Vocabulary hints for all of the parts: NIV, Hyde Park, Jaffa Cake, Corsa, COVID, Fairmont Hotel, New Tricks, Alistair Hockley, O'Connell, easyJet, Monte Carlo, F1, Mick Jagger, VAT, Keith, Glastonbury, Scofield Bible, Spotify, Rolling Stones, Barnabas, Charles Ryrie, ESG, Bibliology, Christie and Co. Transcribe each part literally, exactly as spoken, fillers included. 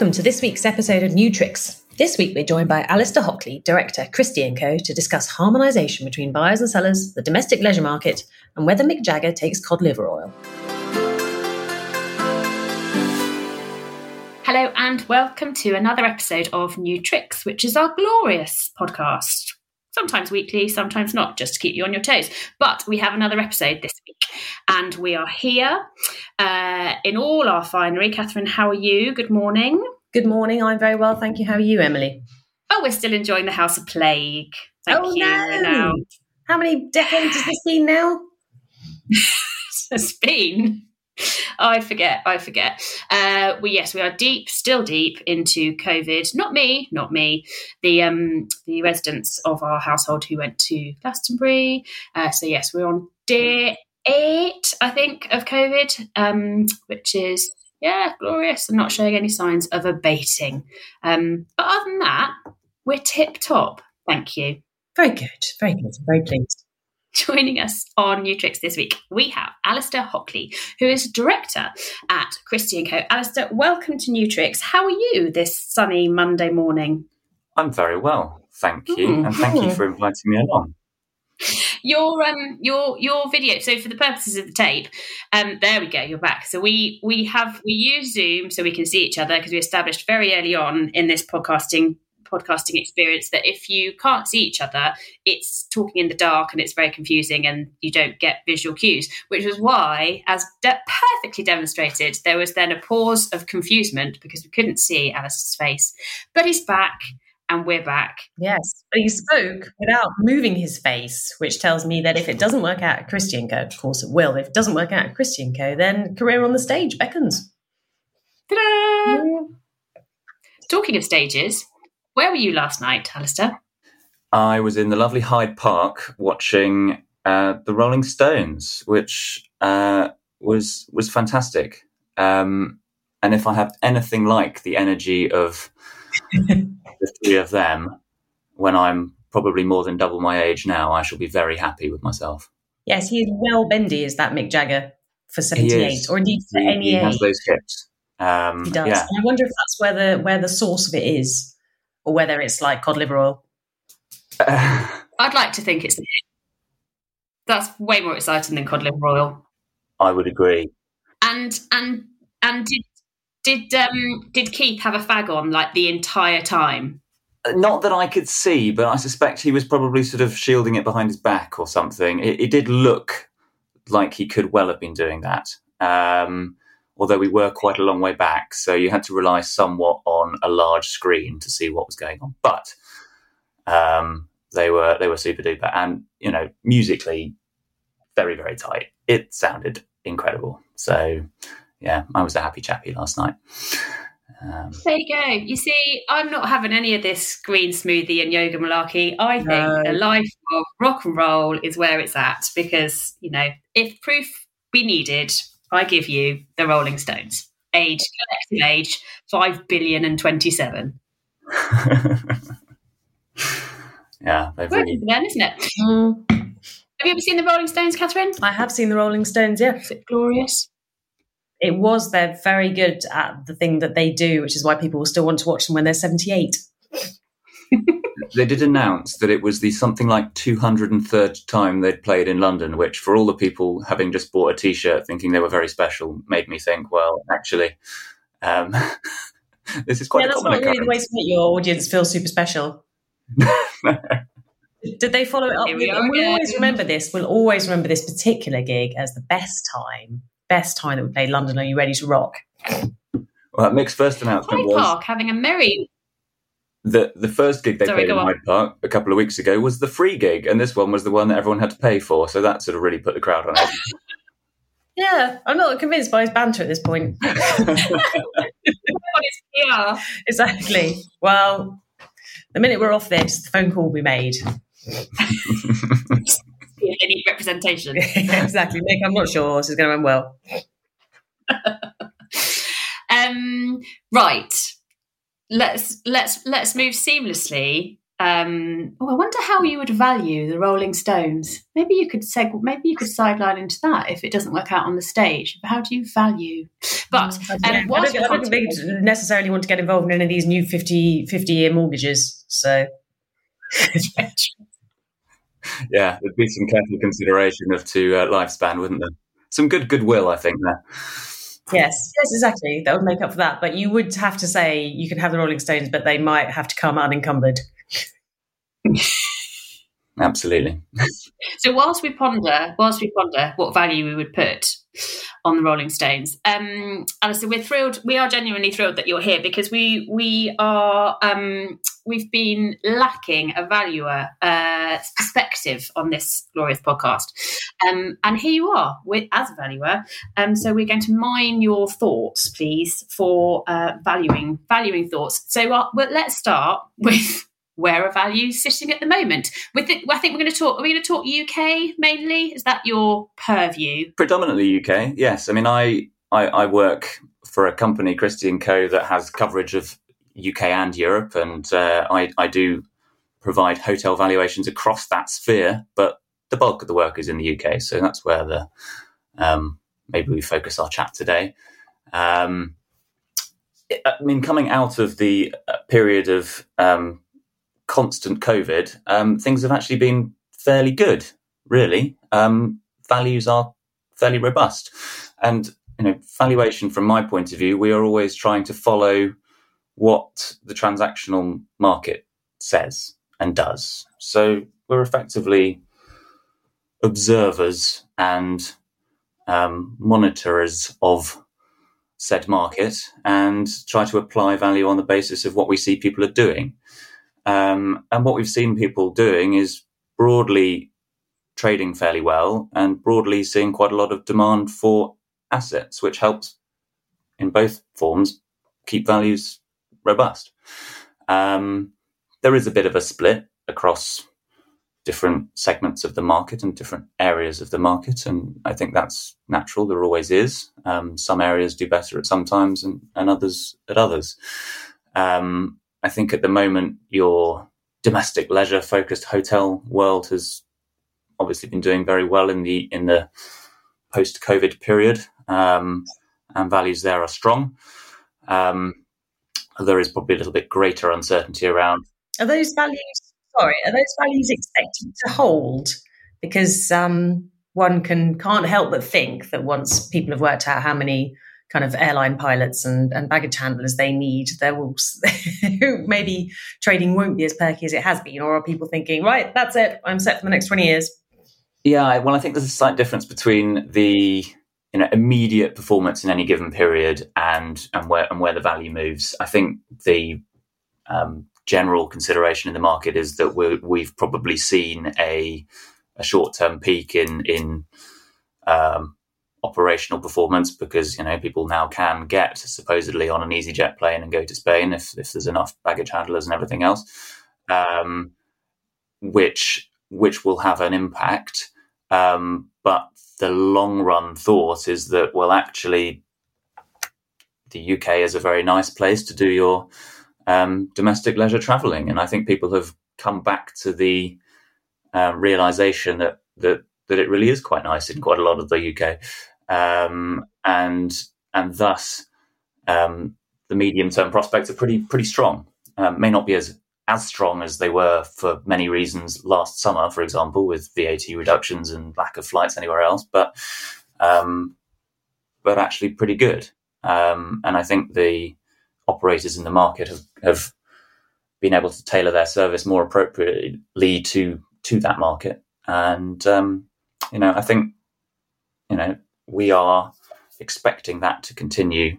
Welcome to this week's episode of New Tricks. This week we're joined by Alistair Hockley, Director, Christie and Co, to discuss harmonisation between buyers and sellers, the domestic leisure market, and whether Mick Jagger takes cod liver oil. Hello and welcome to another episode of New Tricks, which is our glorious podcast. Sometimes weekly, sometimes not, just to keep you on your toes. But we have another episode this week, and we are here uh, in all our finery. Catherine, how are you? Good morning. Good morning. I'm very well, thank you. How are you, Emily? Oh, we're still enjoying the House of Plague. Thank oh, you. No. Now. How many decades has this been now? It's been... I forget, I forget. Uh, we yes, we are deep, still deep into COVID. Not me, not me. The um, the residents of our household who went to Glastonbury. Uh, so yes, we're on day eight, I think, of COVID, um, which is yeah, glorious and not showing any signs of abating. Um, but other than that, we're tip top. Thank you. Very good, very good. I'm very pleased. Joining us on New Tricks this week, we have Alistair Hockley, who is Director at Christie and Co. Alistair, welcome to New Tricks. How are you this sunny Monday morning? I'm very well, thank you, mm. and thank you for inviting me along. Your um your your video. So for the purposes of the tape, um there we go. You're back. So we we have we use Zoom so we can see each other because we established very early on in this podcasting. podcasting experience that if you can't see each other, it's talking in the dark and it's very confusing and you don't get visual cues, which is why, as de- perfectly demonstrated, there was then a pause of confusement because we couldn't see Alice's face. But he's back and we're back. Yes, but he spoke without moving his face, which tells me that if it doesn't work out at Christie and Co, of course it will, if it doesn't work out at Christie and Co, then career on the stage beckons. Ta-da! Yeah. Talking of stages... Where were you last night, Alistair? I was in the lovely Hyde Park watching uh, the Rolling Stones, which uh, was was fantastic. Um, and if I have anything like the energy of the three of them, when I'm probably more than double my age now, I shall be very happy with myself. Yes, he is well bendy, is that Mick Jagger, for seventy-eight, or indeed for any age. He has those hips. Um, he does. Yeah. I wonder if that's where the where the source of it is. Or whether it's like cod liver oil. Uh, I'd like to think it's... That's way more exciting than cod liver oil. I would agree. And and and did did um, did Keith have a fag on like the entire time? Not that I could see, but I suspect he was probably sort of shielding it behind his back or something. It, it did look like he could well have been doing that. Um although we were quite a long way back, so you had to rely somewhat on a large screen to see what was going on. But um, they were they were super duper, and you know, musically, very very tight. It sounded incredible. So yeah, I was a happy chappy last night. Um, there you go. You see, I'm not having any of this green smoothie and yoga malarkey. I think no. The life of rock and roll is where it's at, because you know, if proof be needed. I give you the Rolling Stones. Age, collective age, five billion and twenty-seven. Yeah. They've really... Then, isn't it? Mm. Have you ever seen the Rolling Stones, Catherine? I have seen the Rolling Stones, yeah. Is it glorious? It was. They're very good at the thing that they do, which is why people will still want to watch them when they're seventy-eight. They did announce that it was the something like two hundred third time they'd played in London, which for all the people having just bought a T-shirt thinking they were very special made me think, well, actually, um, this is quite yeah, a common occurrence. Yeah, that's not really the way to make your audience feel super special. Did they follow it up? We we'll again. always remember this. We'll always remember this particular gig as the best time, best time that we played London. Are You Ready to Rock? Well, Mick's first announcement Hyde was... Park having a merry... The the first gig they Sorry, played in Hyde Park a couple of weeks ago was the free gig, and this one was the one that everyone had to pay for, so that sort of really put the crowd on it. Yeah, I'm not convinced by his banter at this point. P R. Exactly. Well, the minute we're off this, the phone call will be made. Any representation. Exactly. Nick, I'm not sure this is going to end well. um, right. Let's let's let's move seamlessly Um, oh, I wonder how you would value the Rolling Stones. Maybe you could seg- maybe you could sideline into that if it doesn't work out on the stage. How do you value? But um, yeah, I don't, I don't think they necessarily want to get involved in any of these new fifty-year mortgages. So, yeah, there'd be some careful consideration of to uh, lifespan, wouldn't there? Some good goodwill, I think, there. Yes, yes, exactly. That would make up for that. But you would have to say you could have the Rolling Stones, but they might have to come unencumbered. Absolutely. So whilst we ponder, whilst we ponder what value we would put on the Rolling Stones, um, Alistair, we're thrilled. We are genuinely thrilled that you're here because we we are um, we've been lacking a valuer uh, perspective on this glorious podcast, um, and here you are with as a valuer. Um, so we're going to mine your thoughts, please, for uh, valuing valuing thoughts. So uh, well, let's start with. Where are values sitting at the moment? With the, I think we're going to talk. Are we going to talk U K mainly? Is that your purview? Predominantly U K. Yes. I mean, I I, I work for a company, Christie and Co, that has coverage of U K and Europe, and uh, I I do provide hotel valuations across that sphere. But the bulk of the work is in the U K, so that's where the um, maybe we focus our chat today. Um, I mean, coming out of the period of um, constant COVID, um, things have actually been fairly good, really. Um, values are fairly robust. And, you know, valuation from my point of view, we are always trying to follow what the transactional market says and does. So we're effectively observers and um, monitorers of said market and try to apply value on the basis of what we see people are doing. Um, and what we've seen people doing is broadly trading fairly well and broadly seeing quite a lot of demand for assets, which helps in both forms keep values robust. Um, there is a bit of a split across different segments of the market and different areas of the market, and I think that's natural. There always is. Um, some areas do better at some times and, and others at others. Um I think at the moment your domestic leisure-focused hotel world has obviously been doing very well in the in the post-COVID period, um, and values there are strong. Um, there is probably a little bit greater uncertainty around. Are those values? Sorry, are those values expected to hold? Because um, one can can't help but think that once people have worked out how many kind of airline pilots and, and baggage handlers they need, there will maybe trading won't be as perky as it has been, or are people thinking, right, that's it, I'm set for the next twenty years? Yeah, well, I think there's a slight difference between the you know immediate performance in any given period and and where and where the value moves. I think the um, general consideration in the market is that we're, we've probably seen a a short-term peak in in um, operational performance because, you know, people now can get supposedly on an easyJet plane and go to Spain if, if there's enough baggage handlers and everything else, um, which which will have an impact. Um, but the long run thought is that, well, actually, the U K is a very nice place to do your um, domestic leisure travelling. And I think people have come back to the uh, realisation that, that that it really is quite nice in quite a lot of the U K. Um, and and thus um, the medium-term prospects are pretty pretty strong. Um, may not be as as strong as they were for many reasons last summer, for example, with V A T reductions and lack of flights anywhere else, but um, but actually pretty good. Um, and I think the operators in the market have, have been able to tailor their service more appropriately to to that market. And um, you know, I think you know, we are expecting that to continue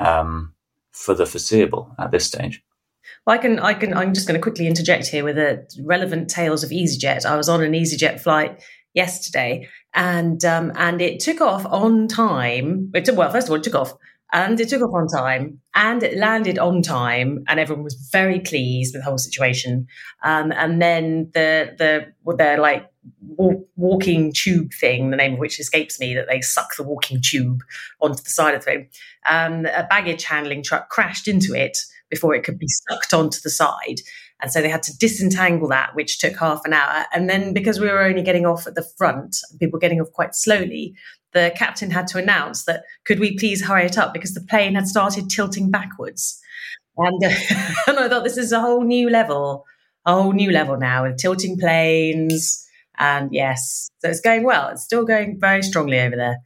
um, for the foreseeable at this stage. Well, I can, I can, I'm just going to quickly interject here with a relevant tales of easyJet. I was on an easyJet flight yesterday, and um, and it took off on time. It took, well, first of all, it took off, and it took off on time, and it landed on time, and everyone was very pleased with the whole situation. Um, and then the the they're like. walking tube thing, the name of which escapes me, that they suck the walking tube onto the side of the thing. Um, a baggage handling truck crashed into it before it could be sucked onto the side. And so they had to disentangle that, which took half an hour. And then because we were only getting off at the front, people getting off quite slowly, the captain had to announce that, could we please hurry it up? Because the plane had started tilting backwards. And, uh, and I thought, this is a whole new level, a whole new level now with tilting planes. And yes, so it's going well. It's still going very strongly over there.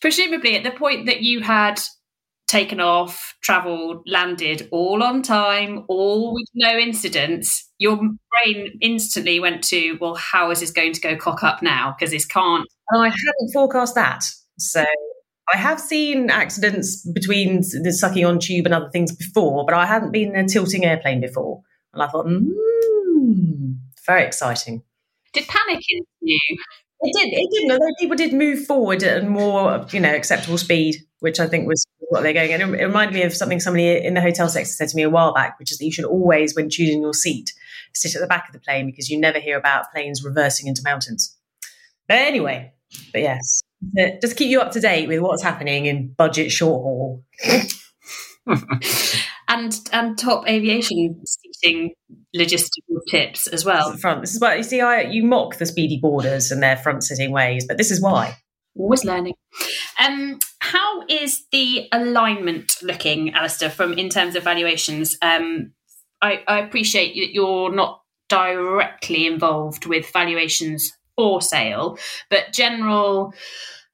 Presumably at the point that you had taken off, travelled, landed all on time, all with no incidents, your brain instantly went to, well, how is this going to go cock up now? Because this can't. And I hadn't forecast that. So I have seen accidents between the sucking on tube and other things before, but I hadn't been in a tilting airplane before. And I thought, mmm, very exciting. Did panic into you? It did. It didn't. Although people did move forward at more, you know, acceptable speed, which I think was what they're going at. It reminded me of something somebody in the hotel sector said to me a while back, which is that you should always, when choosing your seat, sit at the back of the plane because you never hear about planes reversing into mountains. But anyway, but yes, just keep you up to date with what's happening in budget short haul. And and top aviation seating logistical tips as well. Front. This is why you see I you mock the speedy boarders and their front sitting ways, but this is why. Always learning. Um, how is the alignment looking, Alistair, from in terms of valuations? Um, I, I appreciate that you're not directly involved with valuations for sale, but general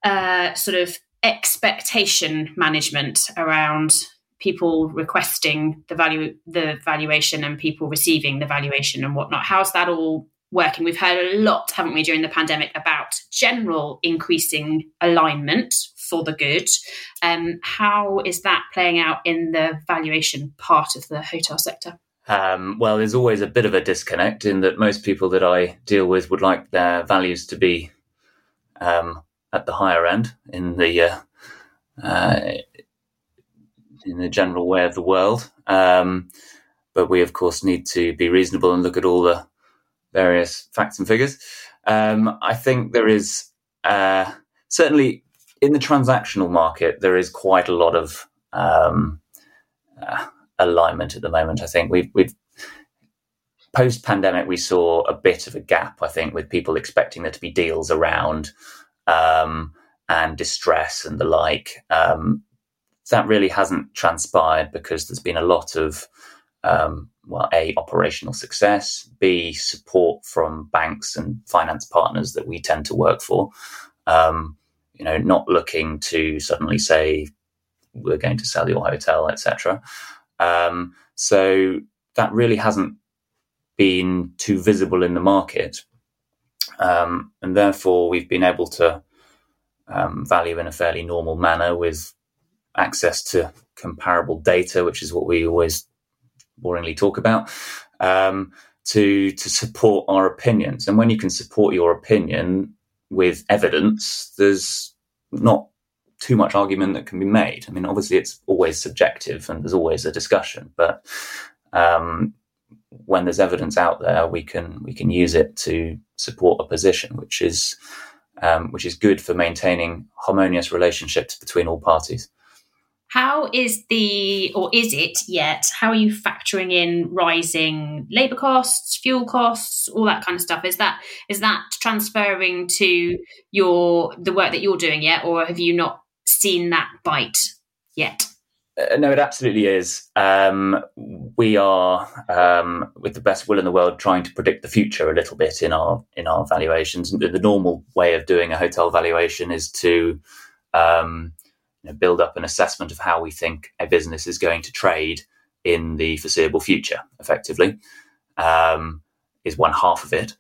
uh, sort of expectation management around people requesting the value, the valuation, and people receiving the valuation and whatnot. How's that all working? We've heard a lot, haven't we, during the pandemic about general increasing alignment for the good. Um, how is that playing out in the valuation part of the hotel sector? Um, well, there's always a bit of a disconnect in that most people that I deal with would like their values to be um, at the higher end in the uh, uh, in the general way of the world. Um, but we, of course, need to be reasonable and look at all the various facts and figures. Um, I think there is uh, certainly in the transactional market, there is quite a lot of um, uh, alignment at the moment. I think we've, we've post pandemic, we saw a bit of a gap, I think, with people expecting there to be deals around um, and distress and the like. Um, that really hasn't transpired because there's been a lot of, um, well, A, operational success, B, support from banks and finance partners that we tend to work for, um, you know, not looking to suddenly say, we're going to sell your hotel, et cetera. Um, so that really hasn't been too visible in the market. Um, and therefore, we've been able to um, value in a fairly normal manner with access to comparable data, which is what we always boringly talk about, um, to to support our opinions. And when you can support your opinion with evidence, there's not too much argument that can be made. I mean, obviously, it's always subjective and there's always a discussion. But um, when there's evidence out there, we can we can use it to support a position, which is um, which is good for maintaining harmonious relationships between all parties. How is the, or is it yet, how are you factoring in rising labour costs, fuel costs, all that kind of stuff? Is that is that transferring to your the work that you're doing yet, or have you not seen that bite yet? Uh, no, it absolutely is. Um, we are, um, with the best will in the world, trying to predict the future a little bit in our in our valuations. The normal way of doing a hotel valuation is to Um, You know, build up an assessment of how we think a business is going to trade in the foreseeable future, effectively, um, is one half of it.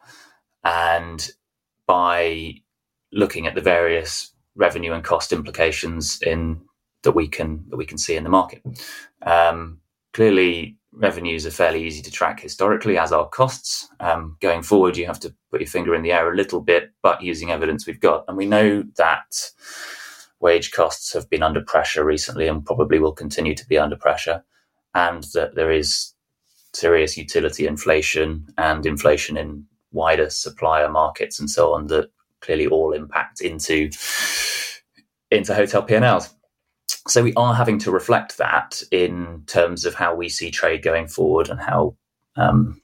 And by looking at the various revenue and cost implications in that we can that we can see in the market. Um, clearly, revenues are fairly easy to track historically, as are costs. Um, going forward, you have to put your finger in the air a little bit, but using evidence we've got. And we know that wage costs have been under pressure recently and probably will continue to be under pressure, and that there is serious utility inflation and inflation in wider supplier markets and so on that clearly all impact into, into hotel P and Ls. So we are having to reflect that in terms of how we see trade going forward and how um,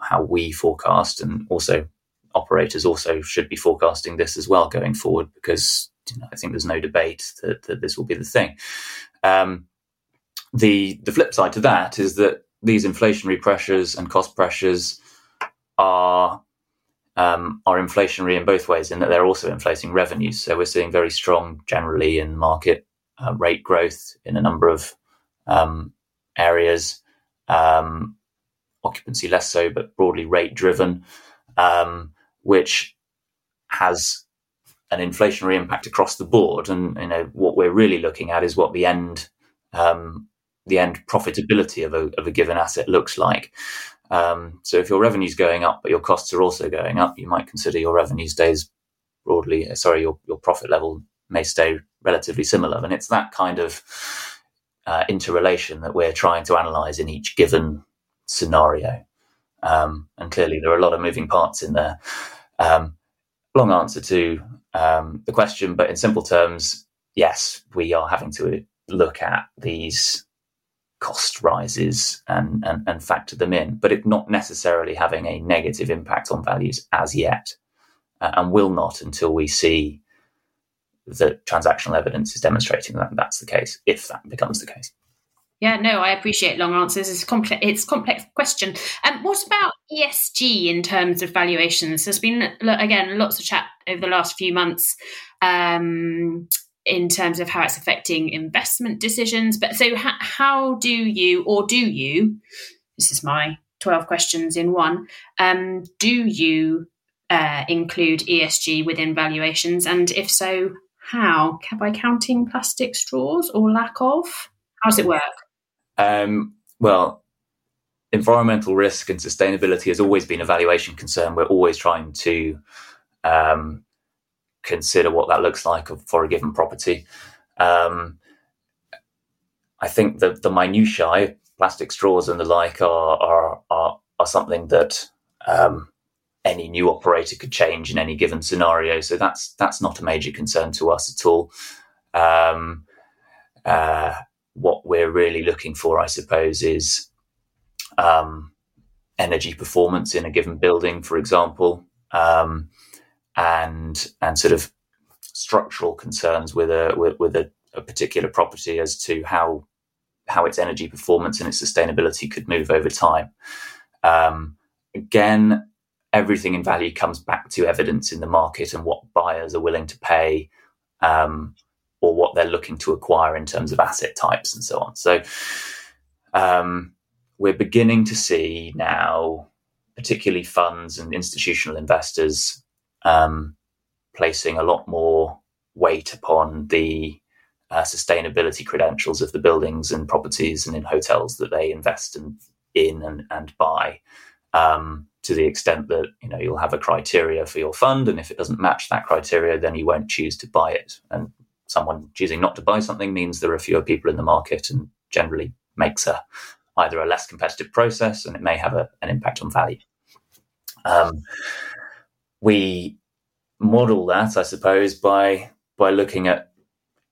how we forecast, and also operators also should be forecasting this as well going forward, because you know, I think there's no debate that, that this will be the thing. Um, the the flip side to that is that these inflationary pressures and cost pressures are um, are inflationary in both ways, in that they're also inflating revenues. So we're seeing very strong, generally, in market uh, rate growth in a number of um, areas, um, occupancy less so, but broadly rate driven, um, which has an inflationary impact across the board. And you know what we're really looking at is what the end um, the end profitability of a of a given asset looks like. Um, so if your revenue's going up, but your costs are also going up, you might consider your revenue stays broadly, sorry, your, your profit level may stay relatively similar. And it's that kind of uh, interrelation that we're trying to analyse in each given scenario. Um, and clearly there are a lot of moving parts in there. Um, long answer to um, the question, but in simple terms, yes, we are having to look at these cost rises and, and, and factor them in, but it's not necessarily having a negative impact on values as yet, uh, and will not until we see that transactional evidence is demonstrating that that's the case, if that becomes the case. Yeah, no, I appreciate long answers. It's a complex, it's a complex question. And um, what about E S G in terms of valuations? There's been, again, lots of chat over the last few months um in terms of how it's affecting investment decisions. But so ha- how do you, or do you, this is my twelve questions in one, um, do you uh, include E S G within valuations? And if so, how? By counting plastic straws or lack of? How does it work? Um, well, environmental risk and sustainability has always been a valuation concern. We're always trying to um, consider what that looks like for a given property. Um, I think the, the minutiae, plastic straws and the like, are are are, are something that um, any new operator could change in any given scenario. So that's that's not a major concern to us at all. Um, uh, what we're really looking for, I suppose, is um, energy performance in a given building, for example. Um, and and sort of structural concerns with a with, with a, a particular property as to how how its energy performance and its sustainability could move over time. Um, again, everything in value comes back to evidence in the market and what buyers are willing to pay, um, or what they're looking to acquire in terms of asset types and so on. So um, we're beginning to see now, particularly funds and institutional investors, Um, placing a lot more weight upon the uh, sustainability credentials of the buildings and properties and in hotels that they invest in, in and, and buy, um, to the extent that you know you'll have a criteria for your fund, and if it doesn't match that criteria, then you won't choose to buy it. And someone choosing not to buy something means there are fewer people in the market, and generally makes a either a less competitive process, and it may have a, an impact on value. Um, We model that, I suppose, by by looking at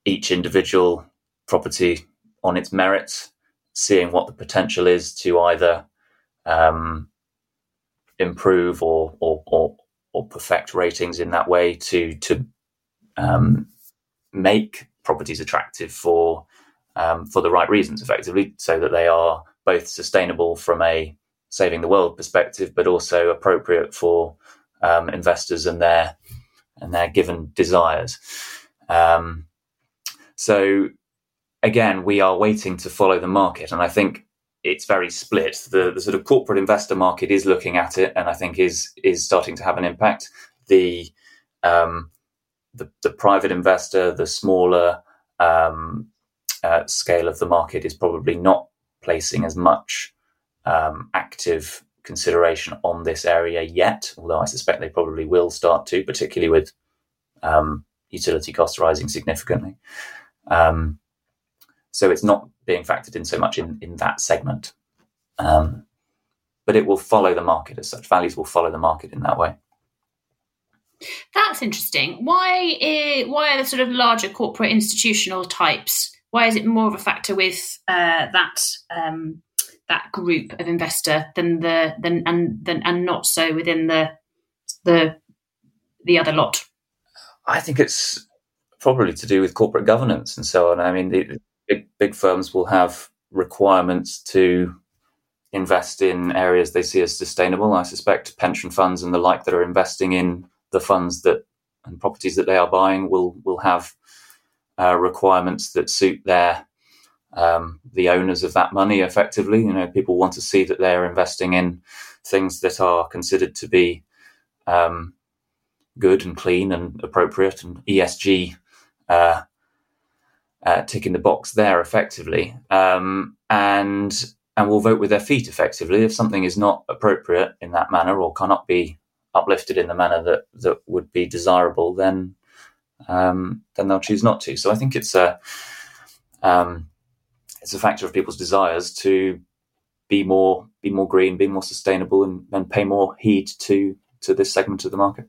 each individual property on its merits, seeing what the potential is to either um, improve or, or or or perfect ratings in that way to to um, make properties attractive for um, for the right reasons, effectively, so that they are both sustainable from a saving the world perspective, but also appropriate for Um, investors and their and their given desires. Um, so again, we are waiting to follow the market, and I think it's very split. The, the sort of corporate investor market is looking at it, and I think is is starting to have an impact. The um, the, the private investor, the smaller um, uh, scale of the market, is probably not placing as much um, active consideration on this area yet, although I suspect they probably will start to, particularly with um, utility costs rising significantly. Um, so it's not being factored in so much in, in that segment. Um, but it will follow the market as such. Values will follow the market in that way. That's interesting. Why, is, why are the sort of larger corporate institutional types, why is it more of a factor with uh, that um that group of investor than the than and than and not so within the the the other lot? I think it's probably to do with corporate governance and so on. I mean, the big big firms will have requirements to invest in areas they see as sustainable. I suspect pension funds and the like that are investing in the funds that and properties that they are buying will will have uh, requirements that suit their um, the owners of that money. Effectively, you know, people want to see that they are investing in things that are considered to be um, good and clean and appropriate, and E S G uh, uh, ticking the box there. Effectively, um, and. and will vote with their feet effectively. If something is not appropriate in that manner or cannot be uplifted in the manner that, that would be desirable, then um, then they'll choose not to. So I think it's a um, it's a factor of people's desires to be more be more green, be more sustainable, and, and pay more heed to to this segment of the market.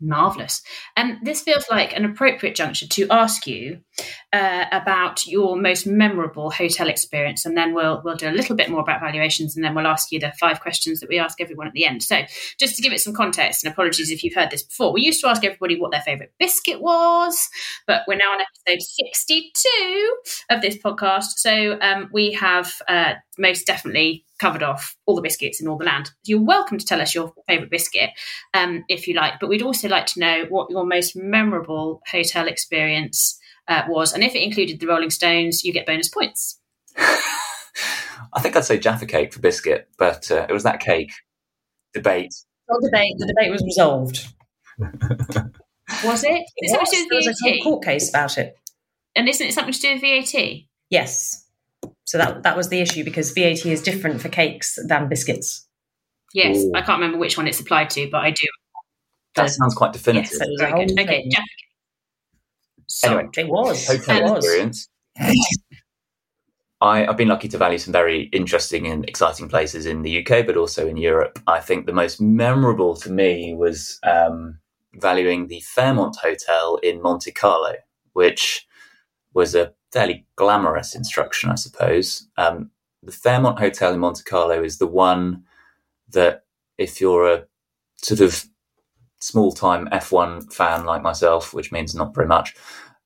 Marvellous. And um, this feels like an appropriate juncture to ask you uh, about your most memorable hotel experience, and then we'll we'll do a little bit more about valuations, and then we'll ask you the five questions that we ask everyone at the end. So just to give it some context, and apologies if you've heard this before, we used to ask everybody what their favourite biscuit was, but we're now on episode sixty-two of this podcast, so um, we have uh, most definitely covered off all the biscuits in all the land. You're welcome to tell us your favourite biscuit um, if you like, but we'd also like to know what your most memorable hotel experience uh, was, and if it included the Rolling Stones, you get bonus points. I think I'd say Jaffa Cake for biscuit, but uh, it was that cake debate. Well, debate. The debate was resolved. Was it? It was. There was a court case about it. And isn't it something to do with V A T? Yes. So that that was the issue, because V A T is different for cakes than biscuits. Yes, ooh. I can't remember which one it's applied to, but I do. That so, sounds quite definitive. Yes, very good. Thing. Okay, Jaffa Cake. So, anyway, it was. Hotel um, experience. I, I've been lucky to value some very interesting and exciting places in the U K, but also in Europe. I think the most memorable to me was um, valuing the Fairmont Hotel in Monte Carlo, which was a fairly glamorous instruction, I suppose. Um, the Fairmont Hotel in Monte Carlo is the one that, if you're a sort of small-time F one fan like myself, which means not very much,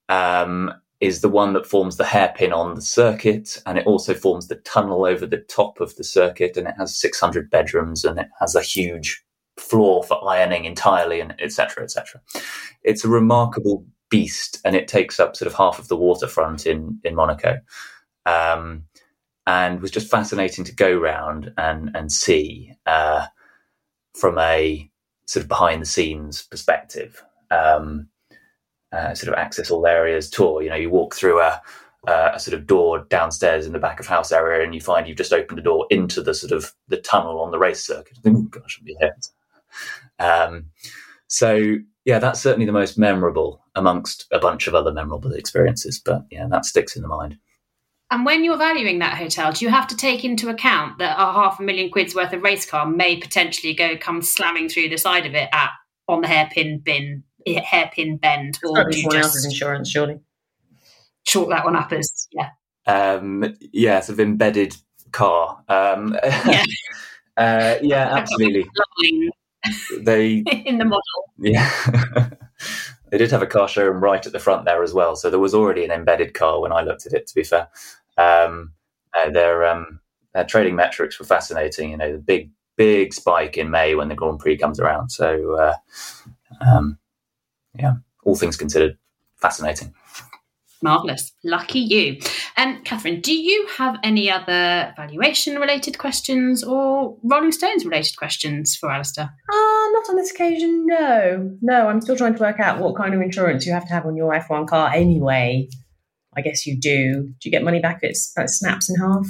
um, is the one that forms the hairpin on the circuit, and it also forms the tunnel over the top of the circuit, and it has six hundred bedrooms, and it has a huge floor for ironing entirely, and et cetera, et cetera. It's a remarkable beast, and it takes up sort of half of the waterfront in in Monaco, um, and was just fascinating to go round and and see uh, from a sort of behind the scenes perspective, um, uh, sort of access all areas tour. You know, you walk through a, a sort of door downstairs in the back of house area, and you find you've just opened a door into the sort of the tunnel on the race circuit. Oh gosh, I'll be here. Um, so. Yeah, that's certainly the most memorable amongst a bunch of other memorable experiences. But yeah, that sticks in the mind. And when you're valuing that hotel, do you have to take into account that a half a million quid's worth of race car may potentially go come slamming through the side of it at on the hairpin bin, hairpin bend? Or do you just insurance, surely? Chalk that one up as yeah, um, yeah, sort of embedded car. Um, yeah, uh, yeah, absolutely. They in the model, yeah. They did have a car showroom right at the front there as well, so there was already an embedded car when I looked at it, to be fair. um uh, their um their trading metrics were fascinating. You know, the big big spike in May when the Grand Prix comes around, so uh, um yeah, all things considered, fascinating. Marvellous. Lucky you. Um, Catherine, do you have any other valuation-related questions or Rolling Stones-related questions for Alistair? Uh, not on this occasion, no. No, I'm still trying to work out what kind of insurance you have to have on your F one car anyway. I guess you do. Do you get money back if it snaps in half?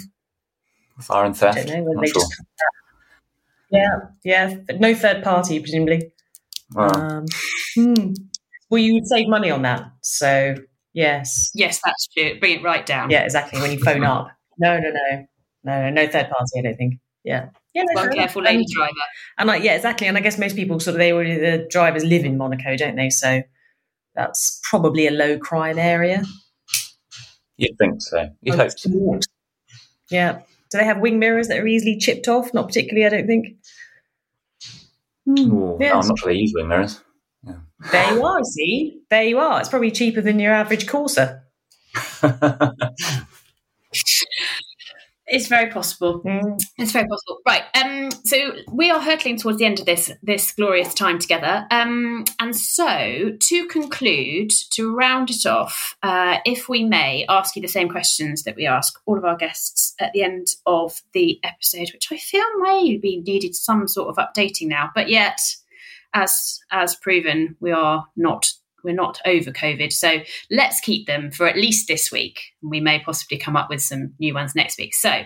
Fire and theft. I don't know. Whether they sure. just yeah, yeah. No third party, presumably. Wow. Um, hmm. Well, you would save money on that, so... Yes. Yes, that's true. Bring it right down. Yeah, exactly. When you phone up. No, no, no. No, no, no third party, I don't think. Yeah. Yeah, no, well, careful lady driver. And like, yeah, exactly. And I guess most people sort of, they already, the drivers live in Monaco, don't they? So that's probably a low crime area. You'd think so. You'd hope so. Yeah. Do they have wing mirrors that are easily chipped off? Not particularly, I don't think. Mm. Ooh, yeah. No, I'm not sure they use wing mirrors. Yeah. There you are, see? There you are. It's probably cheaper than your average Corsa. It's very possible. Mm. It's very possible. Right. Um, so we are hurtling towards the end of this this glorious time together. Um, and so to conclude, to round it off, uh, if we may ask you the same questions that we ask all of our guests at the end of the episode, which I feel may be needed some sort of updating now. But yet, as as proven, we are not we're not over COVID. So let's keep them for at least this week. We may possibly come up with some new ones next week. So,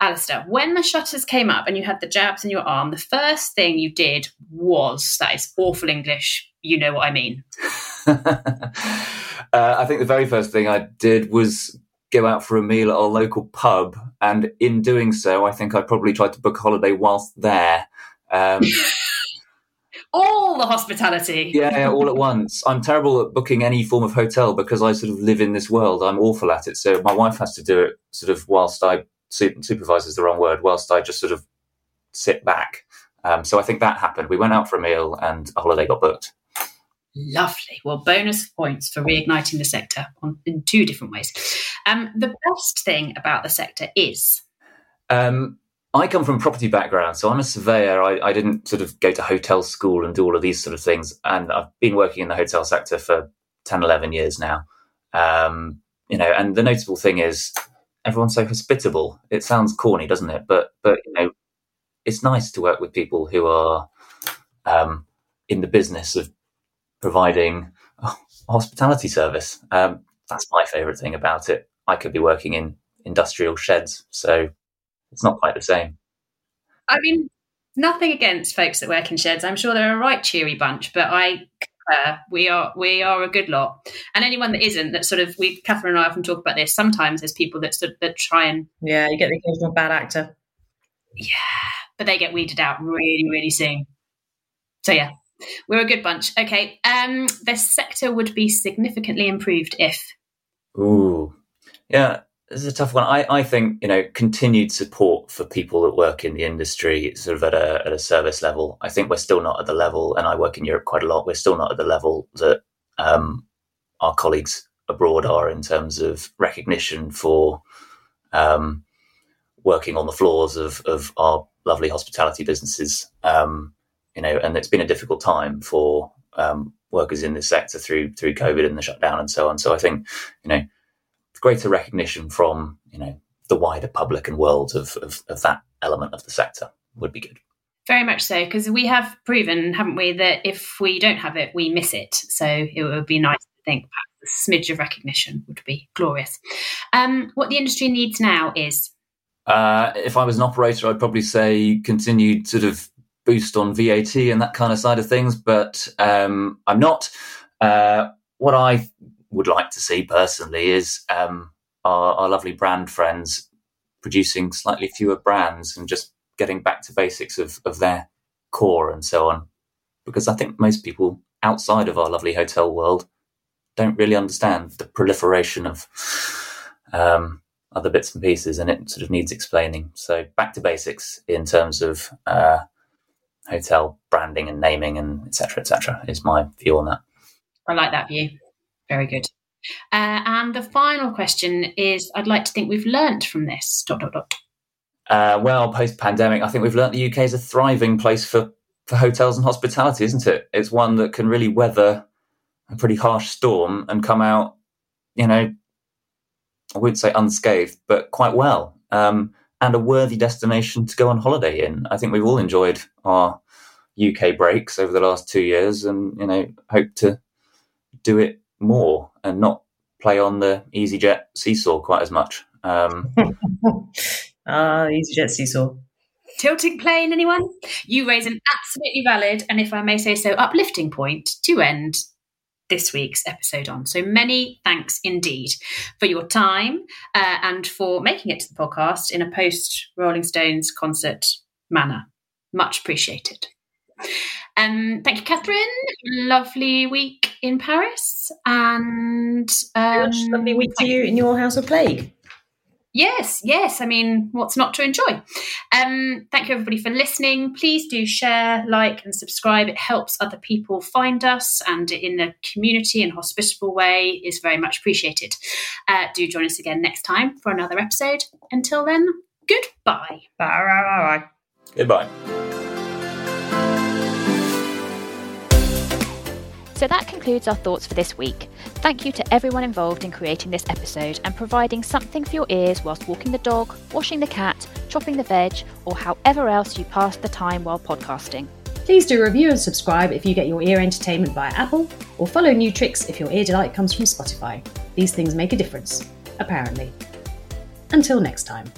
Alistair, when the shutters came up and you had the jabs in your arm, the first thing you did was, that is awful English, you know what I mean. uh, I think the very first thing I did was go out for a meal at our local pub. And in doing so, I think I probably tried to book a holiday whilst there. Um All the hospitality. Yeah, yeah, all at once. I'm terrible at booking any form of hotel because I sort of live in this world. I'm awful at it. So my wife has to do it sort of whilst I, su- supervise is the wrong word, whilst I just sort of sit back. Um, so I think that happened. We went out for a meal and a holiday got booked. Lovely. Well, bonus points for reigniting the sector on, in two different ways. Um, the best thing about the sector is... Um, I come from a property background, so I'm a surveyor. I, I didn't sort of go to hotel school and do all of these sort of things. And I've been working in the hotel sector for ten, eleven years now. Um, you know, and the notable thing is everyone's so hospitable. It sounds corny, doesn't it? But, but you know, it's nice to work with people who are um, in the business of providing a hospitality service. Um, that's my favourite thing about it. I could be working in industrial sheds, so... It's not quite the same. I mean, nothing against folks that work in sheds. I'm sure they're a right cheery bunch, but I concur. We are, we are a good lot. And anyone that isn't, that sort of, we, Catherine and I often talk about this, sometimes there's people that sort of, that try and... Yeah, you get the occasional bad actor. Yeah, but they get weeded out really, really soon. So yeah, we're a good bunch. Okay, um, the sector would be significantly improved if... Ooh, yeah. This is a tough one. I, I think, you know, continued support for people that work in the industry sort of at a at a service level. I think we're still not at the level, and I work in Europe quite a lot, we're still not at the level that um, our colleagues abroad are in terms of recognition for um, working on the floors of, of our lovely hospitality businesses. Um, you know, and it's been a difficult time for um, workers in this sector through through COVID and the shutdown and so on. So I think, you know, greater recognition from, you know, the wider public and world of, of, of that element of the sector would be good. Very much so, because we have proven, haven't we, that if we don't have it, we miss it. So it would be nice to think perhaps a smidge of recognition would be glorious. Um, what the industry needs now is? Uh, if I was an operator, I'd probably say continued sort of boost on V A T and that kind of side of things, but um, I'm not. Uh, what I... would like to see personally is um, our, our lovely brand friends producing slightly fewer brands and just getting back to basics of, of their core and so on. Because I think most people outside of our lovely hotel world don't really understand the proliferation of um, other bits and pieces, and it sort of needs explaining. So back to basics in terms of uh, hotel branding and naming and et cetera, et cetera, is my view on that. I like that view. Very good. Uh, and the final question is, I'd like to think we've learnt from this, dot, dot, dot. Uh, well, post-pandemic, I think we've learnt the U K is a thriving place for, for hotels and hospitality, isn't it? It's one that can really weather a pretty harsh storm and come out, you know, I wouldn't say unscathed, but quite well, um, and a worthy destination to go on holiday in. I think we've all enjoyed our U K breaks over the last two years and, you know, hope to do it more and not play on the easyJet seesaw quite as much. Um ah easyJet seesaw tilting plane, anyone? You raise an absolutely valid and, if I may say so, uplifting point to end this week's episode on. So many thanks indeed for your time uh, and for making it to the podcast in a post Rolling Stones concert manner. Much appreciated. Um, thank you, Catherine. Lovely week in Paris, and um, lovely week to you in your house of plague. Yes, yes. I mean, what's not to enjoy? Um, thank you, everybody, for listening. Please do share, like, and subscribe. It helps other people find us, and in a community and hospitable way is very much appreciated. Uh, do join us again next time for another episode. Until then, goodbye. Bye. Goodbye. So that concludes our thoughts for this week. Thank you to everyone involved in creating this episode and providing something for your ears whilst walking the dog, washing the cat, chopping the veg, or however else you pass the time while podcasting. Please do review and subscribe if you get your ear entertainment via Apple, or follow New Tricks if your ear delight comes from Spotify. These things make a difference, apparently. Until next time.